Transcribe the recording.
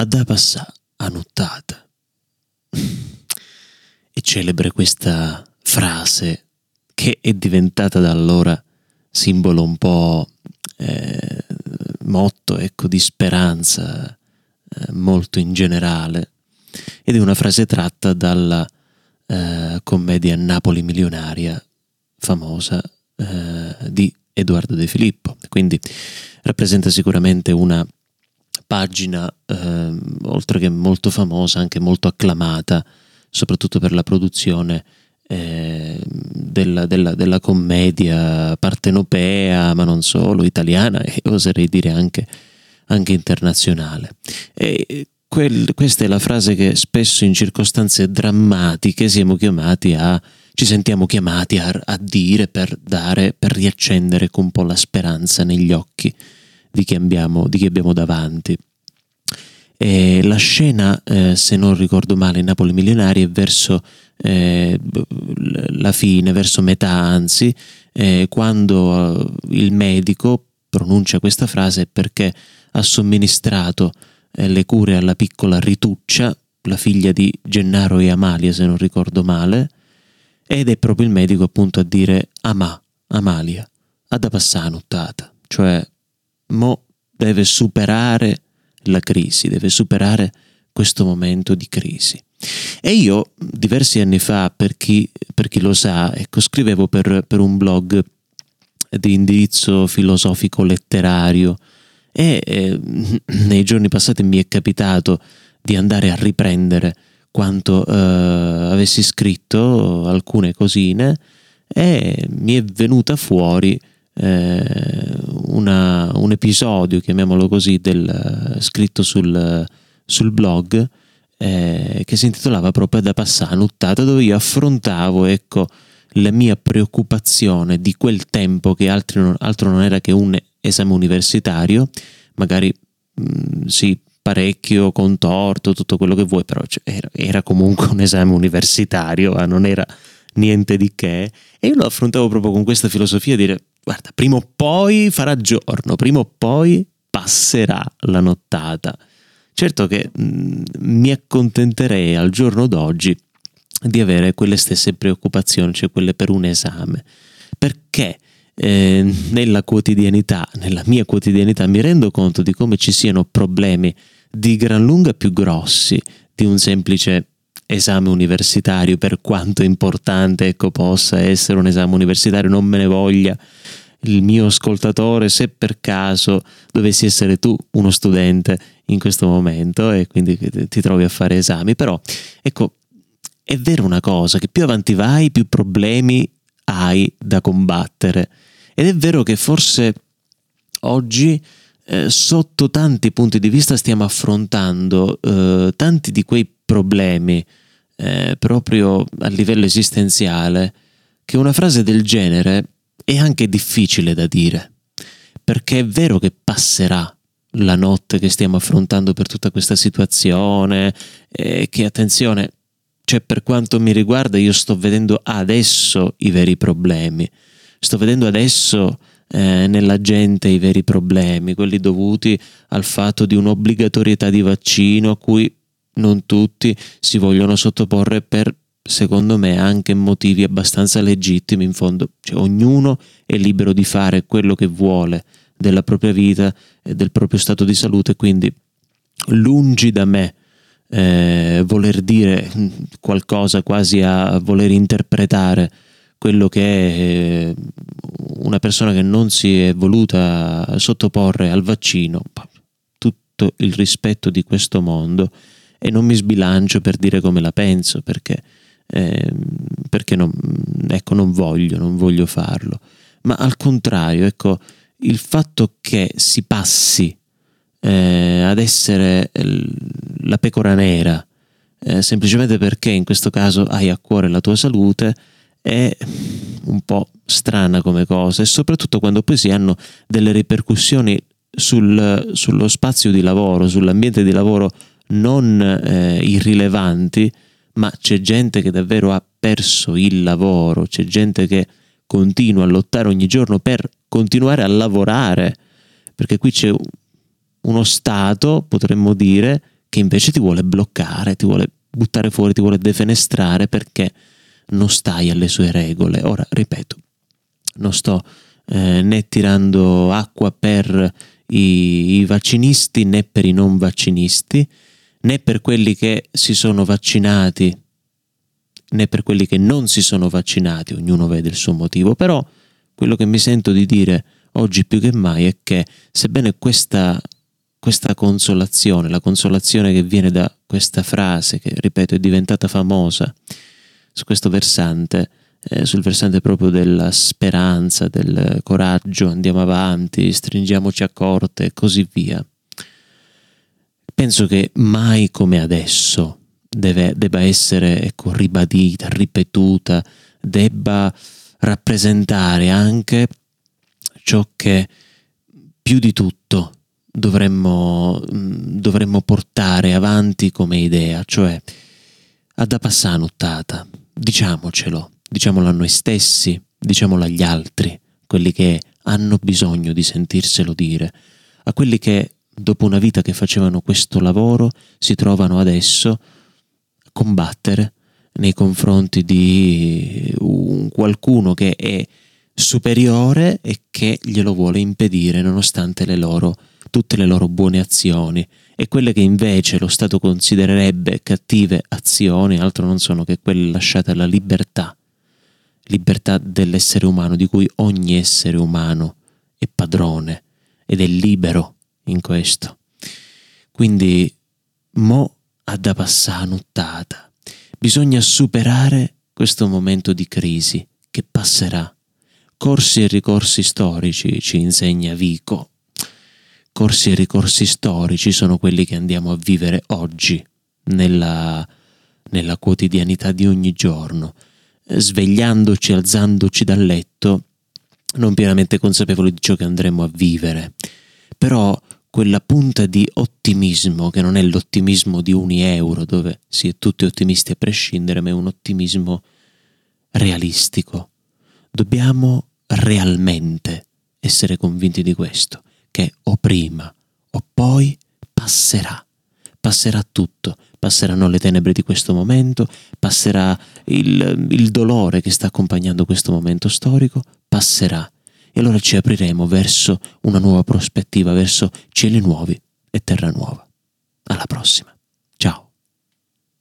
Ha da passà a nuttata. È celebre questa frase che è diventata da allora simbolo un po' motto, ecco, di speranza molto in generale, ed è una frase tratta dalla commedia Napoli milionaria famosa di Edoardo De Filippo, quindi rappresenta sicuramente una pagina oltre che molto famosa anche molto acclamata, soprattutto per la produzione della commedia partenopea, ma non solo, italiana e oserei dire anche internazionale. E questa è la frase che spesso in circostanze drammatiche ci sentiamo chiamati a dire, per riaccendere un po' la speranza negli occhi di chi abbiamo davanti. E la scena, se non ricordo male, in Napoli milionaria è verso la fine, verso metà anzi, quando il medico pronuncia questa frase perché ha somministrato le cure alla piccola Rituccia, la figlia di Gennaro e Amalia, se non ricordo male, ed è proprio il medico appunto a dire Amalia, ha da passà a nuttata, cioè mo deve superare la crisi, deve superare questo momento di crisi. E io diversi anni fa, per chi lo sa, ecco, scrivevo per un blog di indirizzo filosofico letterario e nei giorni passati mi è capitato di andare a riprendere quanto avessi scritto, alcune cosine, e mi è venuta fuori un episodio, chiamiamolo così, scritto sul blog, che si intitolava proprio Ha da passà a nuttata, dove io affrontavo, ecco, la mia preoccupazione di quel tempo che altro non era che un esame universitario, magari sì, parecchio contorto, tutto quello che vuoi, però era comunque un esame universitario, ma non era niente di che, e io lo affrontavo proprio con questa filosofia di dire: guarda, prima o poi farà giorno, prima o poi passerà la nottata. Certo che mi accontenterei al giorno d'oggi di avere quelle stesse preoccupazioni, cioè quelle per un esame, perché nella mia quotidianità mi rendo conto di come ci siano problemi di gran lunga più grossi di un semplice esame universitario, per quanto importante, ecco, possa essere un esame universitario. Non me ne voglia il mio ascoltatore se per caso dovessi essere tu uno studente in questo momento e quindi ti trovi a fare esami, però ecco, è vero una cosa, che più avanti vai più problemi hai da combattere, ed è vero che forse oggi sotto tanti punti di vista stiamo affrontando tanti di quei problemi proprio a livello esistenziale, che una frase del genere è anche difficile da dire, perché è vero che passerà la notte che stiamo affrontando per tutta questa situazione, che, attenzione, cioè, per quanto mi riguarda io sto vedendo adesso i veri problemi, sto vedendo adesso nella gente i veri problemi, quelli dovuti al fatto di un'obbligatorietà di vaccino a cui non tutti si vogliono sottoporre, per, secondo me, anche motivi abbastanza legittimi. In fondo, cioè, ognuno è libero di fare quello che vuole della propria vita e del proprio stato di salute, quindi lungi da me voler dire qualcosa quasi a voler interpretare quello che è una persona che non si è voluta sottoporre al vaccino. Tutto il rispetto di questo mondo, e non mi sbilancio per dire come la penso, perché non voglio farlo, ma al contrario, ecco, il fatto che si passi ad essere la pecora nera semplicemente perché in questo caso hai a cuore la tua salute è un po' strana come cosa, e soprattutto quando poi si hanno delle ripercussioni sullo spazio di lavoro, sull'ambiente di lavoro, non irrilevanti, ma c'è gente che davvero ha perso il lavoro, c'è gente che continua a lottare ogni giorno per continuare a lavorare, perché qui c'è uno Stato, potremmo dire, che invece ti vuole bloccare, ti vuole buttare fuori, ti vuole defenestrare perché non stai alle sue regole. Ora, ripeto, non sto né tirando acqua per i vaccinisti né per i non vaccinisti, né per quelli che si sono vaccinati né per quelli che non si sono vaccinati, ognuno vede il suo motivo, però quello che mi sento di dire oggi più che mai è che, sebbene questa consolazione, la consolazione che viene da questa frase, che ripeto è diventata famosa su questo versante, sul versante proprio della speranza, del coraggio, andiamo avanti, stringiamoci a corte e così via, penso che mai come adesso debba essere ribadita, ripetuta, debba rappresentare anche ciò che più di tutto dovremmo portare avanti come idea, cioè ha da passà a nuttata, diciamocelo, diciamolo a noi stessi, diciamolo agli altri, quelli che hanno bisogno di sentirselo dire, a quelli che dopo una vita che facevano questo lavoro si trovano adesso a combattere nei confronti di qualcuno che è superiore e che glielo vuole impedire nonostante tutte le loro buone azioni, e quelle che invece lo Stato considererebbe cattive azioni altro non sono che quelle lasciate alla libertà dell'essere umano, di cui ogni essere umano è padrone ed è libero in questo. Quindi mo ha da passà a nuttata, bisogna superare questo momento di crisi che passerà. Corsi e ricorsi storici, ci insegna Vico. Corsi e ricorsi storici sono quelli che andiamo a vivere oggi, nella quotidianità di ogni giorno, svegliandoci, alzandoci dal letto, non pienamente consapevoli di ciò che andremo a vivere. Però quella punta di ottimismo, che non è l'ottimismo di Unieuro, dove si è tutti ottimisti a prescindere, ma è un ottimismo realistico. Dobbiamo realmente essere convinti di questo, che o prima o poi passerà tutto, passeranno le tenebre di questo momento, passerà il dolore che sta accompagnando questo momento storico, passerà, e allora ci apriremo verso una nuova prospettiva, verso cieli nuovi e terra nuova. Alla prossima.